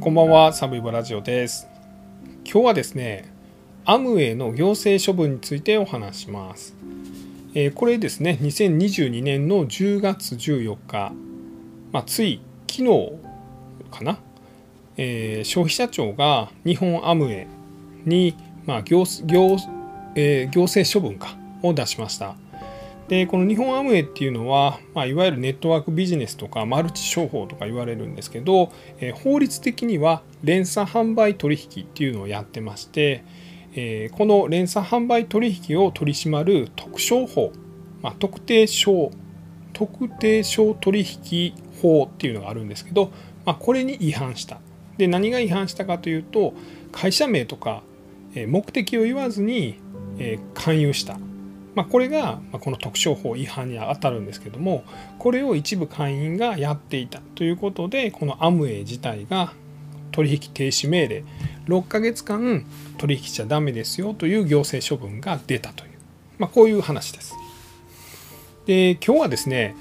こんばんは、サブイボラジオです。今日はですね、アムウェイの行政処分についてお話します。これですね、2022年の10月14日、つい昨日かな、消費者庁が日本アムウェイに、行政処分を出しました。で、この日本アムウェイっていうのは、いわゆるネットワークビジネスとかマルチ商法とか言われるんですけど、法律的には連鎖販売取引っていうのをやってまして、この連鎖販売取引を取り締まる特商法、特定商取引法っていうのがあるんですけど、これに違反した。で、何が違反したかというと、会社名とか目的を言わずに勧誘した。これがこの特商法違反に当たるんですけども、これを一部会員がやっていたということで、このアムウェイ自体が取引停止命令、6ヶ月間取引しちゃダメですよという行政処分が出たという、こういう話です。で、今日はですね、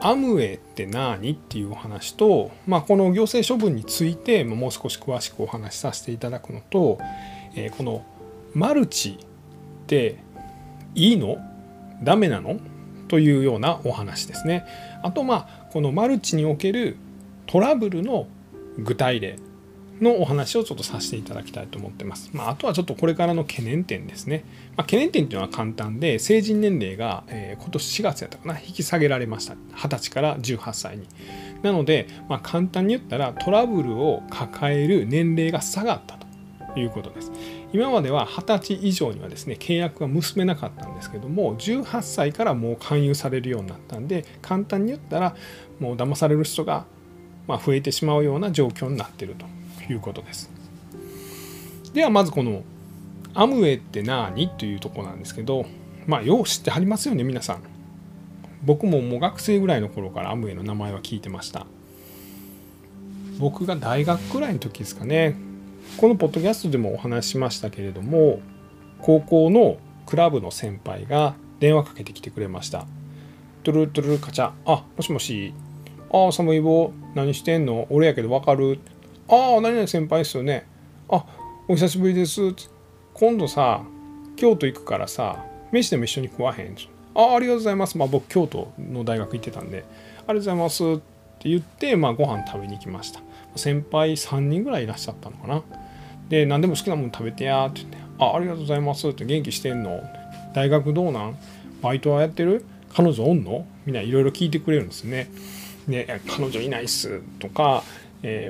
アムウェイって何っていうお話と、この行政処分についてもう少し詳しくお話しさせていただくのと、このマルチっていいの？ダメなの？というようなお話ですね。あと、このマルチにおけるトラブルの具体例のお話をちょっとさせていただきたいと思ってます。あとはちょっとこれからの懸念点ですね。懸念点というのは簡単で、成人年齢が、今年4月やったかな、引き下げられました。20歳から18歳に。なので、簡単に言ったらトラブルを抱える年齢が下がったということです。今までは20歳以上にはですね、契約が結べなかったんですけども、18歳からもう勧誘されるようになったんで、簡単に言ったらもう騙される人が増えてしまうような状況になっているということです。ではまずこのアムウェイって何というところなんですけど、よう知ってはりますよね、皆さん。僕ももう学生ぐらいの頃からアムウェイの名前は聞いてました。僕が大学ぐらいの時ですかね。このポッドキャストでもお話ししましたけれども、高校のクラブの先輩が電話かけてきてくれました。トゥルトゥルカチャ。あ、もしもし。ああ、サムイボ、何してんの？俺やけど分かる？ああ、何々先輩ですよね。あ、お久しぶりです。今度さ、京都行くからさ、飯でも一緒に食わへん？ああ、ありがとうございます。僕、京都の大学行ってたんで、ありがとうございます。って言って、ご飯食べに行きました。先輩3人ぐらいいらっしゃったのかな。で、何でも好きなもの食べてやーって言って、ありがとうございますって、元気してんの？大学どうなん？バイトはやってる？彼女おんの？みんないろいろ聞いてくれるんですね。で、彼女いないっすとか、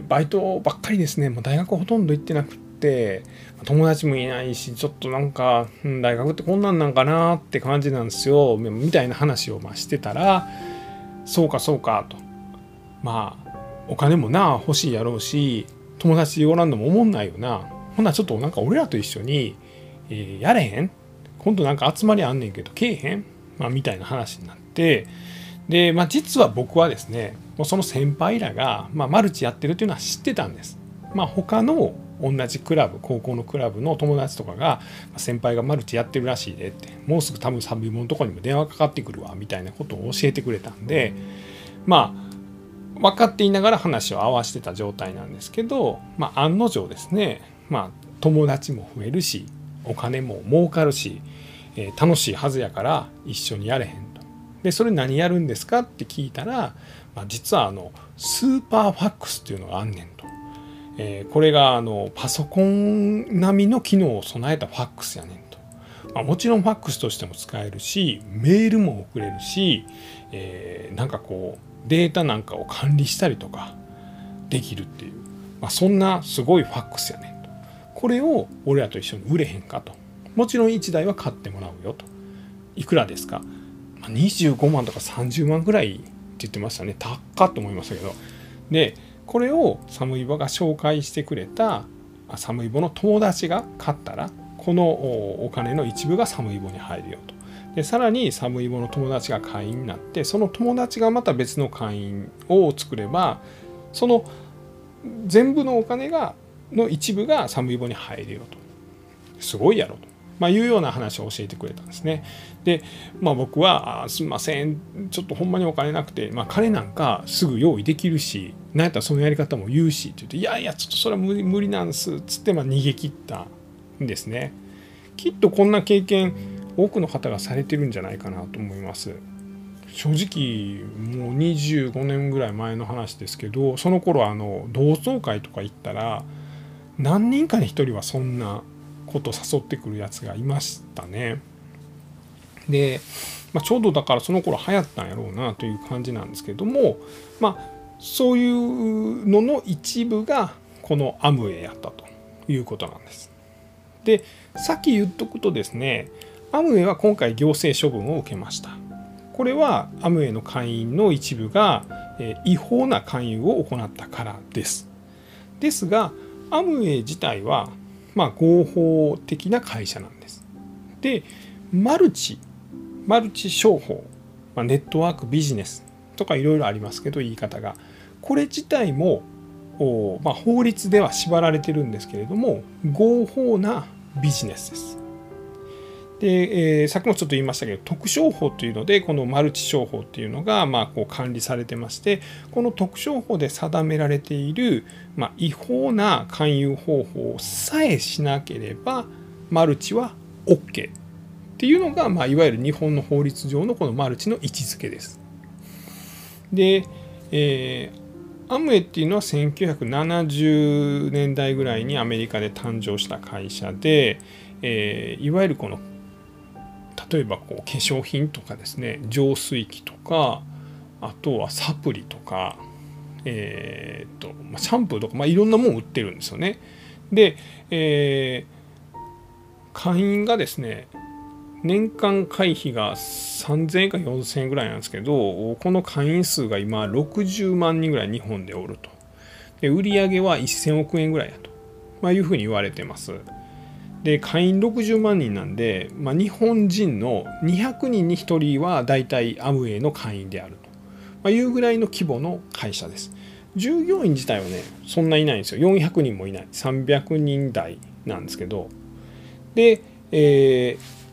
バイトばっかりですね。もう大学ほとんど行ってなくって、友達もいないし、ちょっとなんか、大学ってこんなんなんかなって感じなんですよ、みたいな話をしてたら、そうかそうかと。お金もな欲しいやろうし、友達おらんのも思んないよな。ほんならちょっとなんか俺らと一緒に、やれへん？今度なんか集まりあんねんけどけえへん？みたいな話になって、で、実は僕はですね、もうその先輩らが、マルチやってるっていうのは知ってたんです。他の同じクラブ、高校のクラブの友達とかが、先輩がマルチやってるらしいでって、もうすぐ多分サブイボのとこにも電話かかってくるわみたいなことを教えてくれたんで、分かっていながら話を合わせてた状態なんですけど、案の定ですね、友達も増えるし、お金も儲かるし、楽しいはずやから一緒にやれへんと。で、それ何やるんですかって聞いたら、実はスーパーファックスっていうのがあんねんと。これがパソコン並みの機能を備えたファックスやねんと。もちろんファックスとしても使えるし、メールも送れるし、なんかこう、データなんかを管理したりとかできるっていう、そんなすごいファックスやねんと。これを俺らと一緒に売れへんかと。もちろん1台は買ってもらうよと。いくらですか？25万とか30万ぐらいって言ってましたね。高っと思いましたけど。で、これをサムイボが紹介してくれたサムイボの友達が買ったら、このお金の一部がサムイボに入るよと。で、さらにサムイボの友達が会員になって、その友達がまた別の会員を作れば、その全部のお金の一部がサムイボに入るよと。すごいやろと。いうような話を教えてくれたんですね。で、僕はすみません、ちょっとほんまにお金なくて、彼なんかすぐ用意できるし、なんやったらそのやり方も言うしって言って、いやいやちょっとそれは無理なんですっつって、逃げ切ったんですね。きっとこんな経験多くの方がされてるんじゃないかなと思います。正直もう25年ぐらい前の話ですけど、その頃同窓会とか行ったら何人かに1人はそんなこと誘ってくるやつがいましたね。で、ちょうどだからその頃流行ったんやろうなという感じなんですけども、そういうのの一部がこのアムウェイやったということなんです。で、さっき言っとくとですね、アムウェイは今回行政処分を受けました。これはアムウェイの会員の一部が違法な勧誘を行ったからです。ですが、アムウェイ自体は合法的な会社なんです。で、マルチ商法、ネットワークビジネスとかいろいろありますけど、言い方がこれ自体も、法律では縛られてるんですけれども、合法なビジネスです。で、さっきもちょっと言いましたけど、特商法というのでこのマルチ商法というのが管理されてまして、この特商法で定められている、違法な勧誘方法さえしなければマルチは OK っていうのが、いわゆる日本の法律上のこのマルチの位置づけです。で、アムウェイっていうのは1970年代ぐらいにアメリカで誕生した会社で、いわゆるこの例えば化粧品とかですね、浄水器とか、あとはサプリとか、シャンプーとか、いろんなものを売ってるんですよね。で、会員がですね、年間会費が3000円か4000円ぐらいなんですけど、この会員数が今60万人ぐらい日本でおると。で、売り上げは1000億円ぐらいだと、いうふうに言われてます。で、会員60万人なんで、日本人の200人に1人はだいたいアムウェイの会員であるというぐらいの規模の会社です。従業員自体はね、そんないないんですよ。400人もいない。300人台なんですけど。で、い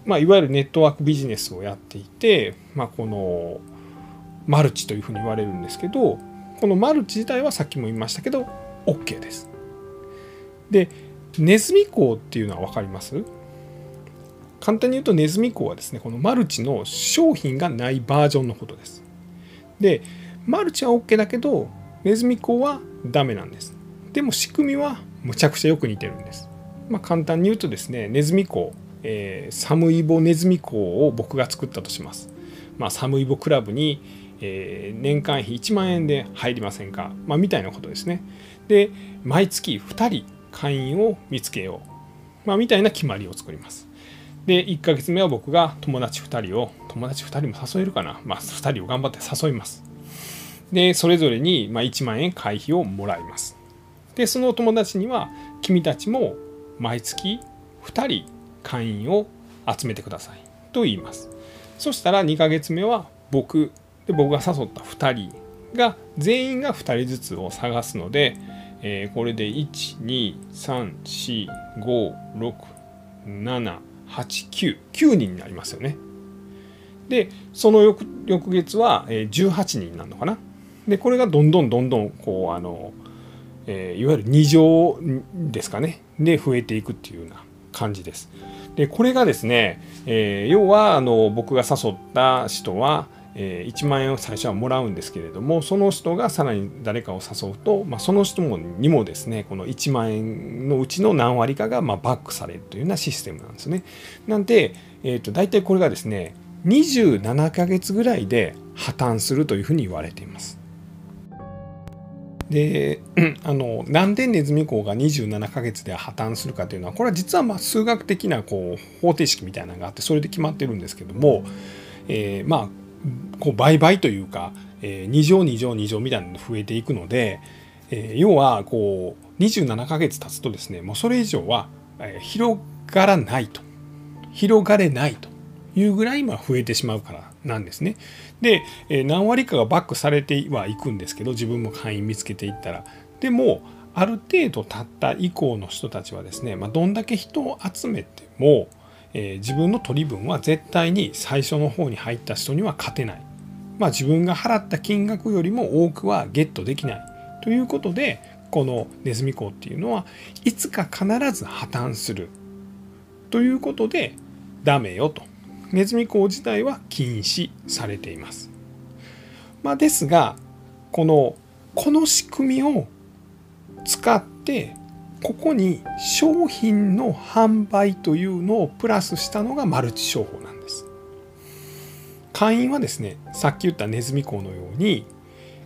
わゆるネットワークビジネスをやっていて、このマルチというふうに言われるんですけど、このマルチ自体はさっきも言いましたけど、OK です。で、ネズミ講っていうのは分かります？簡単に言うと、ネズミ講はですね、このマルチの商品がないバージョンのことです。で、マルチは OK だけど、ネズミ講はダメなんです。でも仕組みはむちゃくちゃよく似てるんです。簡単に言うとですね、ネズミ講、サムイボネズミ講を僕が作ったとします。サムイボクラブに、年間費1万円で入りませんか、みたいなことですね。で、毎月2人、会員を見つけよう、みたいな決まりを作ります。で、1ヶ月目は僕が友達2人も誘えるかな、2人を頑張って誘います。で、それぞれに1万円会費をもらいます。で、その友達には、君たちも毎月2人会員を集めてくださいと言います。そしたら2ヶ月目は僕が誘った2人が、全員が2人ずつを探すので、これで 1,2,3,4,5,6,7,8,9 人になりますよね。で、その翌月は18人になるのかな。で、これがどんどんいわゆる2乗ですかね、で増えていくっていうような感じです。で、これがですね、要は僕が誘った人は1万円を最初はもらうんですけれども、その人がさらに誰かを誘うと、その人にもですね、この1万円のうちの何割かがバックされるというようなシステムなんですね。なんで、大体これがですね、27ヶ月ぐらいで破綻するというふうに言われています。で、なんでネズミ講が27ヶ月で破綻するかというのは、これは実は数学的な方程式みたいなのがあって、それで決まってるんですけども、倍々というか、2乗2乗2乗みたいなのが増えていくので、要は27ヶ月経つとですね、もうそれ以上は広がれないというぐらい増えてしまうからなんですね。で、何割かがバックされてはいくんですけど、自分も会員見つけていったら。でもある程度経った以降の人たちはですね、どんだけ人を集めても自分の取り分は絶対に最初の方に入った人には勝てない、自分が払った金額よりも多くはゲットできないということで、このネズミ講っていうのはいつか必ず破綻するということでダメよと、ネズミ講自体は禁止されています。ですがこの仕組みを使ってここに商品の販売というのをプラスしたのがマルチ商法なんです。会員はですね、さっき言ったネズミ講のように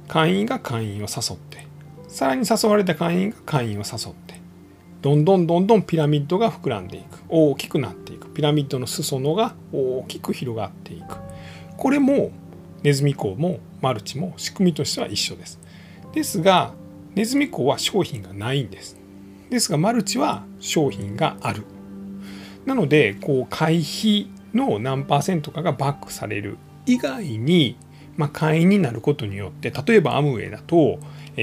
会員が会員を誘って、さらに誘われた会員が会員を誘って、どんどんピラミッドが膨らんでいく、大きくなっていく、ピラミッドの裾野が大きく広がっていく。これもネズミ講もマルチも仕組みとしては一緒です。ですがネズミ講は商品がないんです。ですがマルチは商品がある。なので会費の何%かがバックされる以外に、会員になることによって、例えばアムウェイだと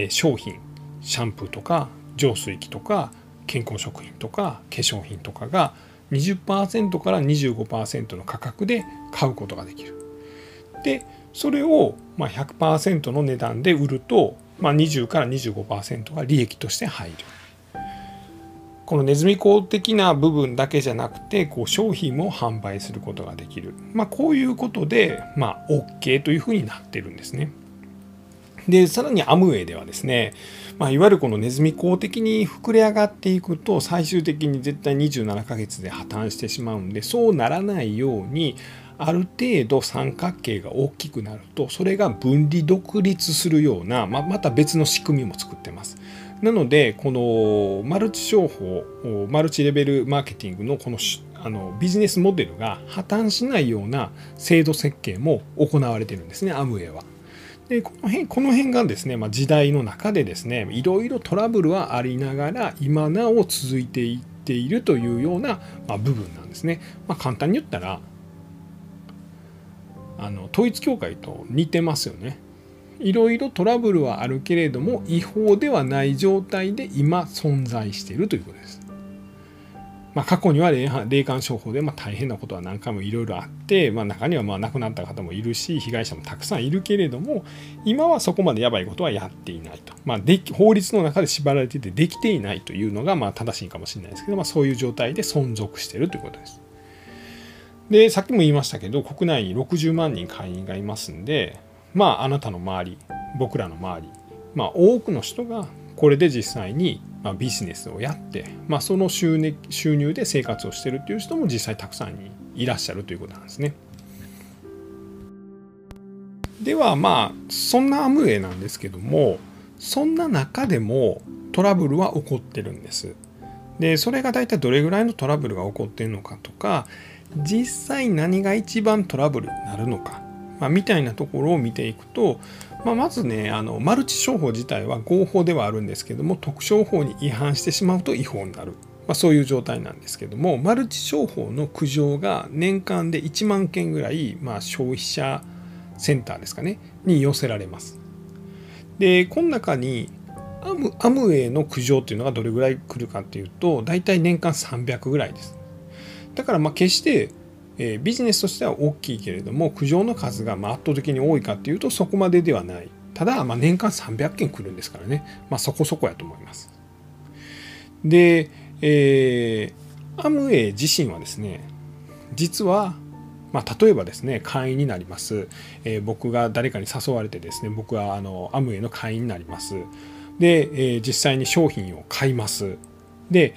商品、シャンプーとか浄水器とか健康食品とか化粧品とかが 20% から 25% の価格で買うことができる。でそれを 100% の値段で売ると、20から 25% が利益として入る。このネズミ講的な部分だけじゃなくて、商品も販売することができる。こういうことで、OK というふうになってるんですね。でさらにアムウェイではですね、いわゆるこのネズミ講的に膨れ上がっていくと、最終的に絶対27ヶ月で破綻してしまうんで、そうならないようにある程度三角形が大きくなると、それが分離独立するような、また別の仕組みも作ってます。なのでこのマルチ商法、マルチレベルマーケティングのこのビジネスモデルが破綻しないような制度設計も行われているんですね、アムウェイは。でこの辺がですね、時代の中でですね、いろいろトラブルはありながら今なお続いていっているというような、部分なんですね。簡単に言ったら統一教会と似てますよね。いろいろトラブルはあるけれども違法ではない状態で今存在しているということです。過去には霊感商法で大変なことは何回もいろいろあって、中には亡くなった方もいるし、被害者もたくさんいるけれども、今はそこまでやばいことはやっていないと。法律の中で縛られていてできていないというのが正しいかもしれないですけど、そういう状態で存続しているということです。でさっきも言いましたけど、国内に60万人会員がいますんで、あなたの周り、僕らの周り、多くの人がこれで実際にビジネスをやって、その収入で生活をしているという人も実際たくさんにいらっしゃるということなんですね。ではそんなアムウェイなんですけども、そんな中でもトラブルは起こってるんです。でそれが大体どれぐらいのトラブルが起こっているのかとか、実際何が一番トラブルになるのか、みたいなところを見ていくと、まずね、マルチ商法自体は合法ではあるんですけども、特商法に違反してしまうと違法になる、そういう状態なんですけども、マルチ商法の苦情が年間で1万件ぐらい、消費者センターですかねに寄せられます。でこの中にアムウェイの苦情というのがどれぐらい来るかというと、大体年間300ぐらいです。だから決してビジネスとしては大きいけれども、苦情の数が圧倒的に多いかというとそこまでではない。ただ年間300件来るんですからね、そこそこやと思います。で、アムウェイ自身はですね、実は例えばですね、会員になります。僕が誰かに誘われてですね、僕はアムウェイの会員になります。で、実際に商品を買います。で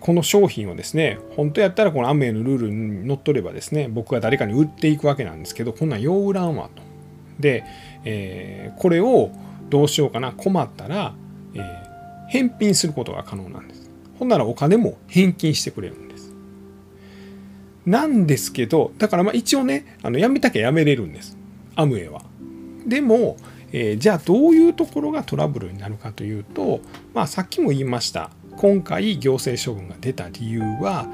この商品をですね、本当やったらこのアムウェイのルールにのっとればですね、僕が誰かに売っていくわけなんですけど、こんなんよう売らんわと。で、これをどうしようかな、困ったら、返品することが可能なんです。ほんならお金も返金してくれるんです。なんですけど、だから一応ね、やめたきゃやめれるんです、アムウェイは。でも、じゃあどういうところがトラブルになるかというと、さっきも言いました。今回行政処分が出た理由は、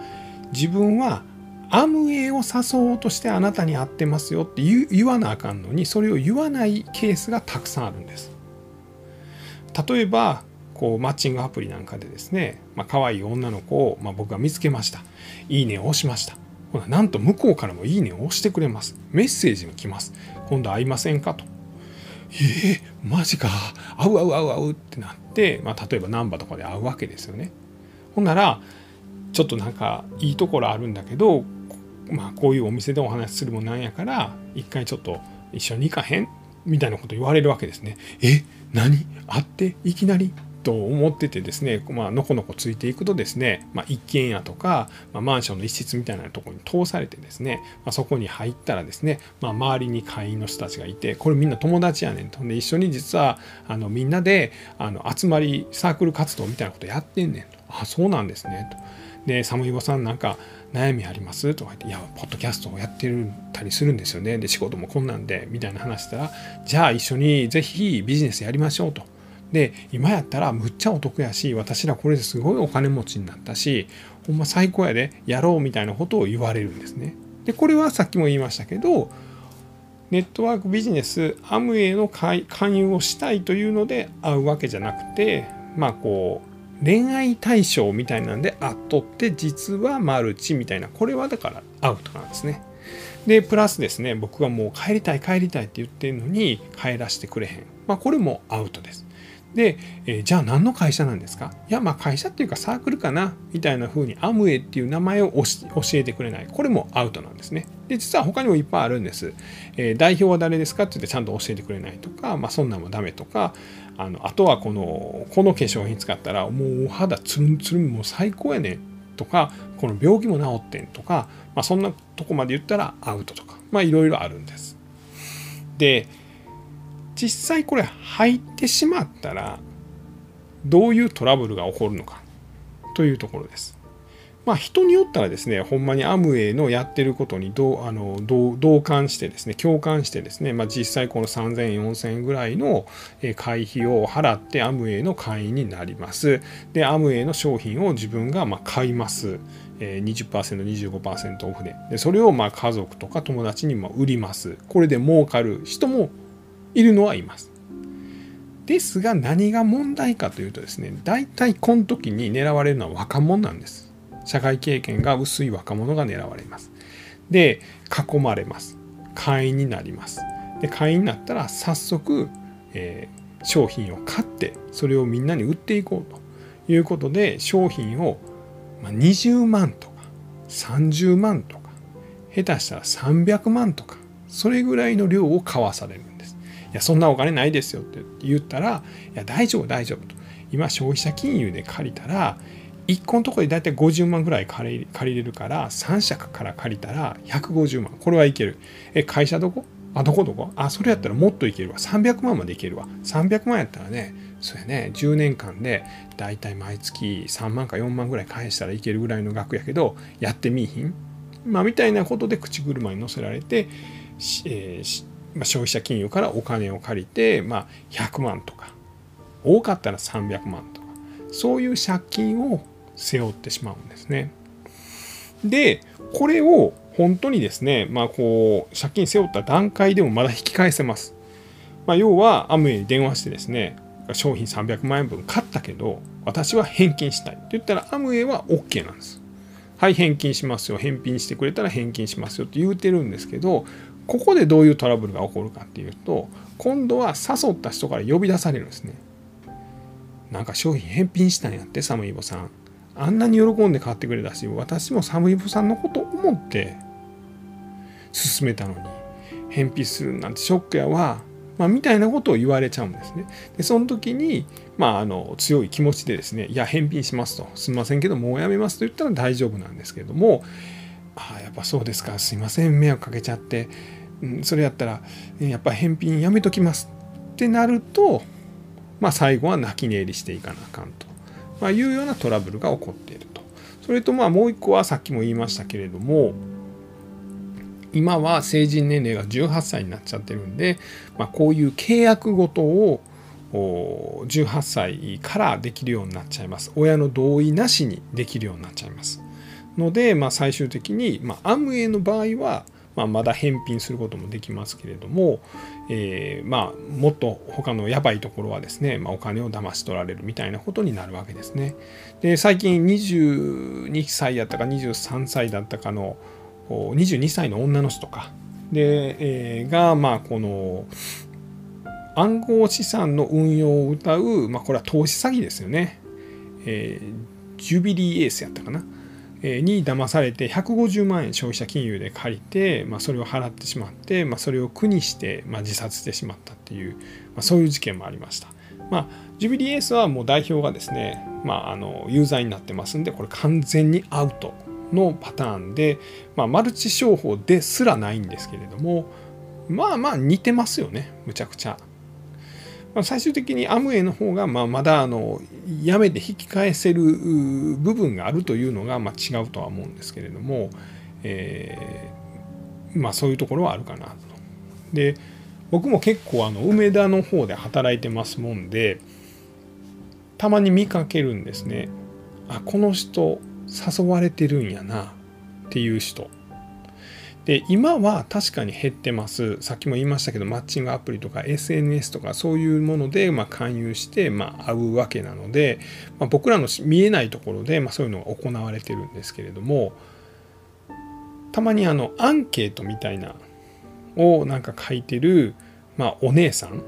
自分はアムウェイを誘おうとしてあなたに会ってますよって言わなあかんのに、それを言わないケースがたくさんあるんです。例えばマッチングアプリなんかでですね、可愛い女の子を僕が見つけました。いいねを押しました。ほら、なんと向こうからもいいねを押してくれます。メッセージに来ます。今度会いませんかと。マジか、会う会う会う会うってなって、まあ、例えば難波とかで会うわけですよね。ほんならちょっとなんかいいところあるんだけど、まあ、こういうお店でお話しするもんなんやから一回ちょっと一緒に行かへんみたいなこと言われるわけですね。何会っていきなりと思っててですね、まあのこのこついていくとですね、まあ、一軒家とか、まあ、マンションの一室みたいなところに通されてですね、まあ、そこに入ったらですね、まあ、周りに会員の人たちがいて、これみんな友達やねんと。で一緒に実はみんなで集まりサークル活動みたいなことやってんねんと。あ、そうなんですねと。で、サムイボさんなんか悩みありますとか言って、いや、ポッドキャストをやってたりするんですよね。で、仕事もこんなんでみたいな話したら、じゃあ一緒にぜひビジネスやりましょうと。で、今やったらむっちゃお得やし、私らこれですごいお金持ちになったし、ほんま最高やで、やろうみたいなことを言われるんですね。で、これはさっきも言いましたけど、ネットワークビジネス、アムウェイの勧誘をしたいというので会うわけじゃなくて、まあこう、恋愛対象みたいなんで会っとって、実はマルチみたいな、これはだからアウトなんですね。でプラスですね、僕はもう帰りたい帰りたいって言ってるのに帰らせてくれへん、まあ、これもアウトです。で、じゃあ何の会社なんですか。いや、まあ会社っていうかサークルかなみたいな風にアムウェイっていう名前を教えてくれない、これもアウトなんですね。で実は他にもいっぱいあるんです、代表は誰ですかって言ってちゃんと教えてくれないとか、まあ、そんなんもダメとか、あとはこの化粧品使ったらもうお肌ツルンツルンもう最高やねんとか、この病気も治ってんとか、まあ、そんなとこまで言ったらアウトとか、まあいろいろあるんです。で実際これ入ってしまったらどういうトラブルが起こるのかというところです。まあ人によったらですね、ほんまにアムウェイのやってることに同感してですね、共感してですね、まあ、実際この 3,000、4,000 円ぐらいの会費を払ってアムウェイの会員になります。でアムウェイの商品を自分がまあ買います。 20%、25% オフで、でそれをまあ家族とか友達にも売ります。これで儲かる人もいるのはいます。ですが何が問題かというとですね、大体この時に狙われるのは若者なんです。社会経験が薄い若者が狙われます。で囲まれます。会員になります。で会員になったら早速、商品を買ってそれをみんなに売っていこうということで、商品を20万とか30万とか下手したら300万とかそれぐらいの量を買わされる。いやそんなお金ないですよって言ったら、いや大丈夫大丈夫と、今消費者金融で借りたら1個のところでだいたい50万ぐらい借りれるから、3社から借りたら150万、これはいける。会社どこ、あどこどこ、あそれやったらもっといけるわ、300万までいけるわ、300万やったらね、そうやね、10年間でだいたい毎月3万か4万ぐらい返したらいけるぐらいの額やけどやってみいひん、まあ、みたいなことで口車に乗せられて、消費者金融からお金を借りて、まあ、100万とか多かったら300万とかそういう借金を背負ってしまうんですね。でこれを本当にですね、まあ、こう借金背負った段階でもまだ引き返せます。まあ、要はアムウェイに電話してですね、商品300万円分買ったけど私は返金したいって言ったらアムウェイは OK なんです。はい返金しますよ、返品してくれたら返金しますよって言うてるんですけど、ここでどういうトラブルが起こるかっていうと、今度は誘った人から呼び出されるんですね。なんか商品返品したんやって、サムイボさんあんなに喜んで買ってくれたし、私もサムイボさんのこと思って勧めたのに返品するなんてショックやわ、まあ、みたいなことを言われちゃうんですね。でその時に、まあ、強い気持ちでですね、いや返品しますと、すみませんけどもうやめますと言ったら大丈夫なんですけれども、ああやっぱそうですか、すいません迷惑かけちゃって、それやったらやっぱ返品やめときますってなると、まあ、最後は泣き寝入りしていかなあかんと、まあ、いうようなトラブルが起こっていると。それとまあもう一個はさっきも言いましたけれども、今は成人年齢が18歳になっちゃってるんで、まあ、こういう契約ごとを18歳からできるようになっちゃいます。親の同意なしにできるようになっちゃいますので、まあ、最終的に、まあ、アムウェイの場合は、まあ、まだ返品することもできますけれども、まあ、もっと他のやばいところはですね、まあ、お金を騙し取られるみたいなことになるわけですね。で最近22歳だったか23歳だったかのこう22歳の女の人とかで、がまあこの暗号資産の運用を謳う、まあ、これは投資詐欺ですよね、ジュビリーエースやったかな、に騙されて150万円消費者金融で借りて、まあ、それを払ってしまって、まあ、それを苦にして、まあ、自殺してしまったっていう、まあ、そういう事件もありました。まあ、ジュビリーエースはもう代表がですね、まあ、有罪になってますんで、これ完全にアウトのパターンで、まあ、マルチ商法ですらないんですけれども、まあまあ似てますよね、むちゃくちゃ。最終的にアムウェイの方が、まあ、まだやめて引き返せる部分があるというのが、まあ、違うとは思うんですけれども、まあ、そういうところはあるかなと。で、僕も結構梅田の方で働いてますもんで、たまに見かけるんですね。あ、この人誘われてるんやなっていう人。で、今は確かに減ってます。さっきも言いましたけど、マッチングアプリとか SNS とかそういうもので、まあ、勧誘して、まあ、会うわけなので、まあ、僕らの見えないところで、まあ、そういうのが行われてるんですけれども、たまにアンケートみたいなをなんか書いてる、まあ、お姉さん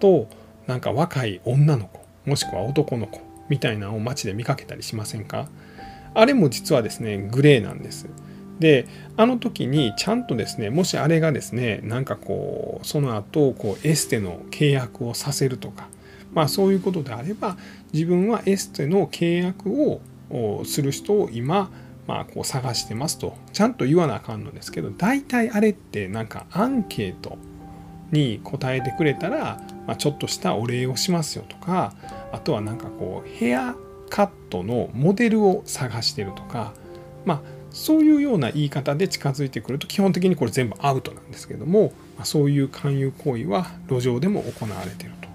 となんか若い女の子もしくは男の子みたいなのを街で見かけたりしませんか？あれも実はですね、グレーなんです。で、あの時にちゃんとですね、もしあれがですね、なんかこうその後こうエステの契約をさせるとか、まあそういうことであれば、自分はエステの契約をする人を今、まあ、こう探してますとちゃんと言わなあかんのですけど、大体あれってなんかアンケートに答えてくれたら、まあ、ちょっとしたお礼をしますよとか、あとはなんかこうヘアカットのモデルを探してるとか、まあそういうような言い方で近づいてくると、基本的にこれ全部アウトなんですけども、そういう勧誘行為は路上でも行われていると。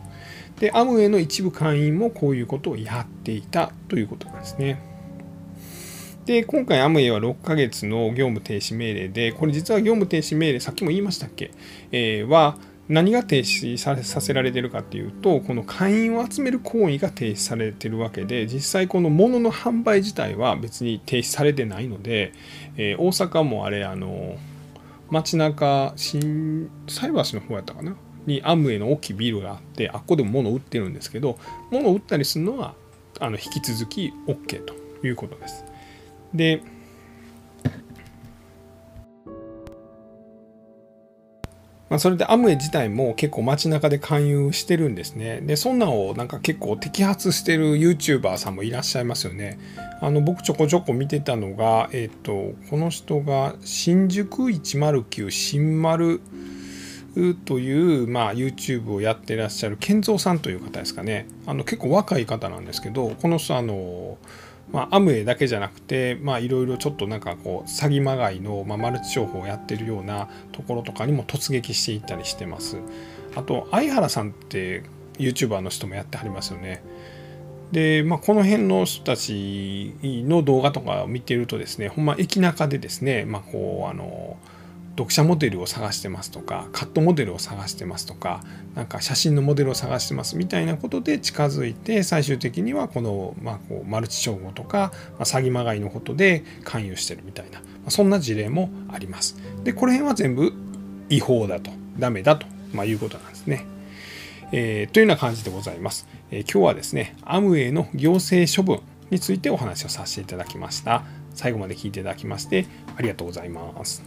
で、アムウェイの一部会員もこういうことをやっていたということなんですね。で、今回アムウェイは6ヶ月の業務停止命令で、これ実は業務停止命令、さっきも言いましたっけ、は何が停止させられているかというと、この会員を集める行為が停止されているわけで、実際この物の販売自体は別に停止されてないので、大阪もあれ、街中、新菜橋の方やったかなにアムウェイの大きいビルがあって、あっこでも物を売ってるんですけど、物を売ったりするのは引き続き OK ということです。で、まあ、それでアムウェイ自体も結構街中で勧誘してるんですね。で、そんなのをなんか結構摘発してる YouTuber さんもいらっしゃいますよね。僕ちょこちょこ見てたのが、この人が新宿109新丸という、まあ、YouTube をやってらっしゃる健三さんという方ですかね。結構若い方なんですけど、この人まあ、アムウェイだけじゃなくて、いろいろちょっとなんかこう詐欺まがいの、まあ、マルチ商法をやってるようなところとかにも突撃していったりしてます。あと相原さんって YouTuber の人もやってはりますよね。で、まあ、この辺の人たちの動画とかを見てるとですね、ほんま駅中でですね、まあ、こう読者モデルを探してますとか、カットモデルを探してますとか、なんか写真のモデルを探してますみたいなことで近づいて、最終的にはこの、まあ、こうマルチ商法とか、まあ、詐欺まがいのことで勧誘してるみたいな、まあ、そんな事例もあります。で、この辺は全部違法だと、ダメだと、まあ、いうことなんですね。というような感じでございます。今日はですね、アムウェイの行政処分についてお話をさせていただきました。最後まで聞いていただきましてありがとうございます。